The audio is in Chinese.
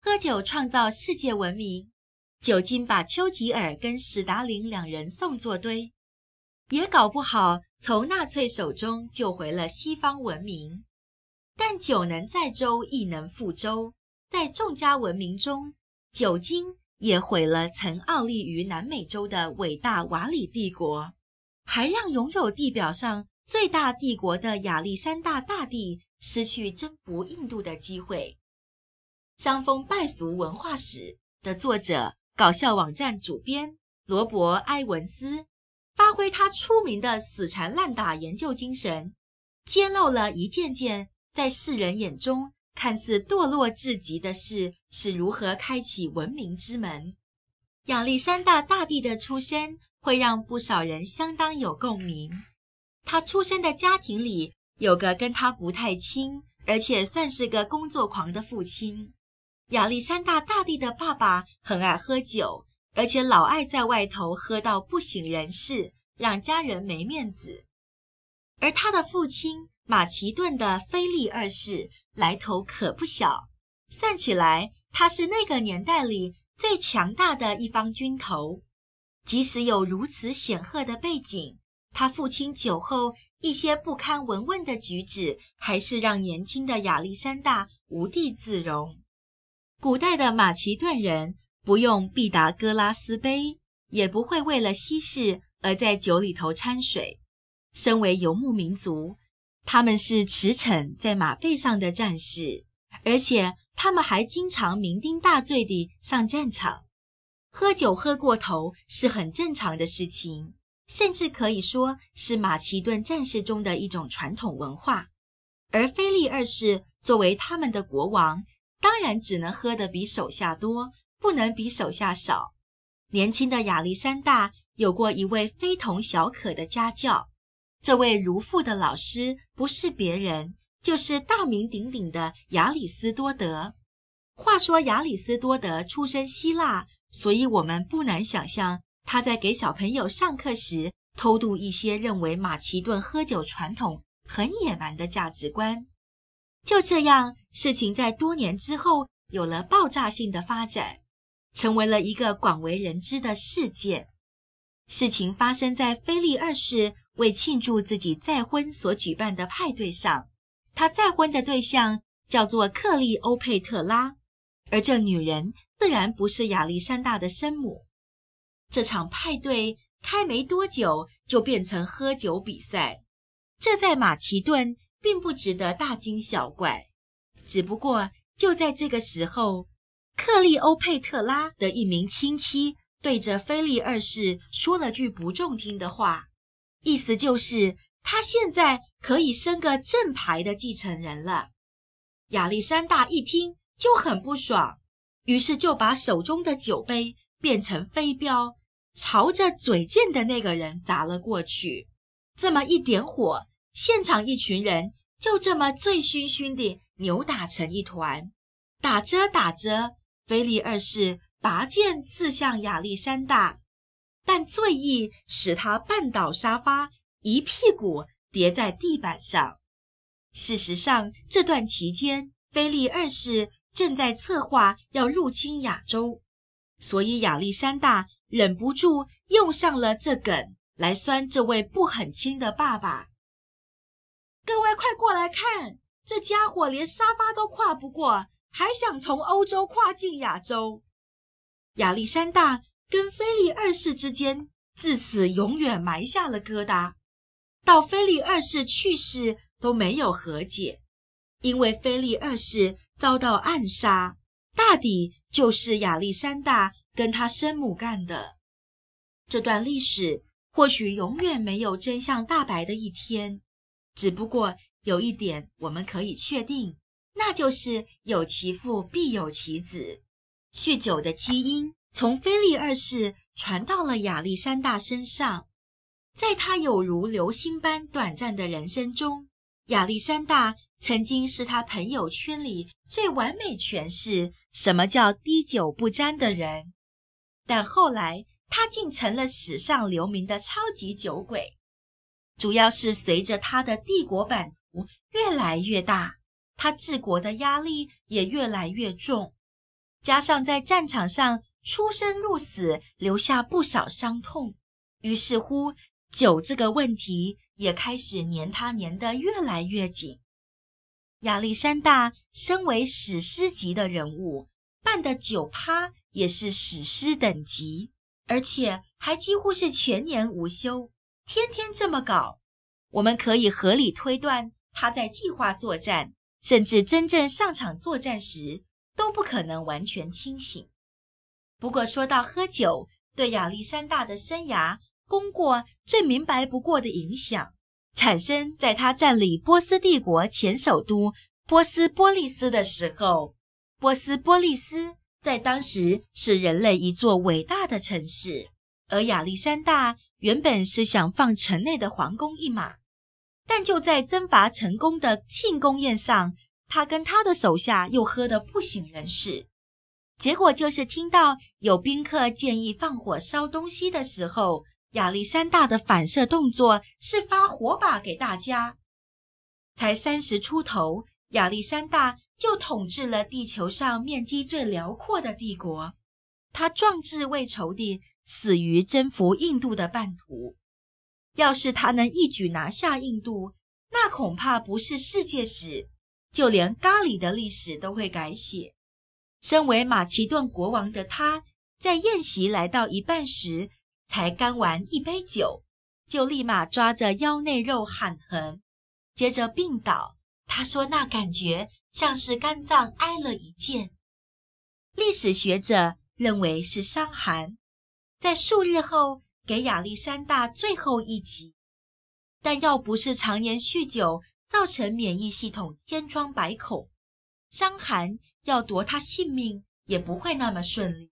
喝酒创造世界闻名，酒精把丘吉尔跟史达林两人送作堆，也搞不好从纳粹手中救回了西方文明。但酒能载舟，亦能覆舟，在众家文明中，酒精也毁了曾傲立于南美洲的伟大瓦里帝国，还让拥有地表上最大帝国的亚历山大大帝失去征服印度的机会。《伤风败俗文化史》的作者、搞笑网站主编罗伯·埃文斯，发挥他出名的死缠烂打研究精神，揭露了一件件在世人眼中看似堕落至极的事是如何开启文明之门。亚历山大大帝的出身会让不少人相当有共鸣。他出生的家庭里有个跟他不太亲，而且算是个工作狂的父亲。亚历山大大帝的爸爸很爱喝酒，而且老爱在外头喝到不省人事，让家人没面子。而他的父亲马其顿的腓力二世来头可不小，算起来他是那个年代里最强大的一方军头。即使有如此显赫的背景，他父亲酒后一些不堪闻问的举止，还是让年轻的亚历山大无地自容。古代的马其顿人不用毕达哥拉斯杯，也不会为了稀释而在酒里头掺水。身为游牧民族，他们是驰骋在马背上的战士，而且他们还经常酩酊大醉地上战场。喝酒喝过头是很正常的事情，甚至可以说是马其顿战士中的一种传统文化。而腓力二世作为他们的国王，当然只能喝得比手下多，不能比手下少。年轻的亚历山大有过一位非同小可的家教，这位如父的老师不是别人，就是大名鼎鼎的亚里斯多德。话说亚里斯多德出身希腊，所以我们不难想象他在给小朋友上课时偷渡一些认为马其顿喝酒传统很野蛮的价值观。就这样，事情在多年之后有了爆炸性的发展，成为了一个广为人知的事件。事情发生在腓力二世为庆祝自己再婚所举办的派对上，他再婚的对象叫做克利欧佩特拉，而这女人自然不是亚历山大的生母。这场派对开没多久就变成喝酒比赛，这在马其顿并不值得大惊小怪。只不过就在这个时候，克利欧佩特拉的一名亲戚对着腓力二世说了句不中听的话，意思就是他现在可以生个正牌的继承人了。亚历山大一听就很不爽，于是就把手中的酒杯变成飞镖，朝着嘴贱的那个人砸了过去。这么一点火，现场一群人就这么醉醺醺地扭打成一团。打着打着，腓力二世拔剑刺向亚历山大，但醉意使他绊倒沙发，一屁股跌在地板上。事实上，这段期间腓力二世正在策划要入侵亚洲，所以亚历山大忍不住用上了这梗来酸这位不很亲的爸爸。各位快过来看，这家伙连沙发都跨不过，还想从欧洲跨进亚洲。亚历山大跟腓力二世之间自此永远埋下了疙瘩，到腓力二世去世都没有和解。因为腓力二世遭到暗杀，大抵就是亚历山大跟他生母干的。这段历史或许永远没有真相大白的一天，只不过有一点我们可以确定，那就是有其父必有其子。酗酒的基因从腓力二世传到了亚历山大身上，在他有如流星般短暂的人生中，亚历山大曾经是他朋友圈里最完美诠释什么叫滴酒不沾的人，但后来他竟成了史上留名的超级酒鬼，主要是随着他的帝国版图越来越大，他治国的压力也越来越重，加上在战场上出生入死，留下不少伤痛，于是乎酒这个问题也开始黏他黏得越来越紧。亚历山大身为史诗级的人物，办的酒趴也是史诗等级，而且还几乎是全年无休，天天这么搞。我们可以合理推断，他在计划作战，甚至真正上场作战时，都不可能完全清醒。不过说到喝酒，对亚历山大的生涯功过最明白不过的影响，产生在他占领波斯帝国前首都波斯波利斯的时候。波斯波利斯在当时是人类一座伟大的城市，而亚历山大原本是想放城内的皇宫一马，但就在征伐成功的庆功宴上，他跟他的手下又喝得不省人事。结果就是听到有宾客建议放火烧东西的时候，亚历山大的反射动作是发火把给大家。才30出头，亚历山大就统治了地球上面积最辽阔的帝国。他壮志为仇地死于征服印度的半途。要是他能一举拿下印度，那恐怕不是世界史，就连咖喱的历史都会改写。身为马其顿国王的他，在宴席来到一半时，才干完一杯酒，就立马抓着腰内肉喊疼，接着病倒。他说那感觉像是肝脏挨了一箭。历史学者认为是伤寒，在数日后给亚历山大最后一击。但要不是常年酗酒造成免疫系统千疮百孔，伤寒要夺他性命也不会那么顺利。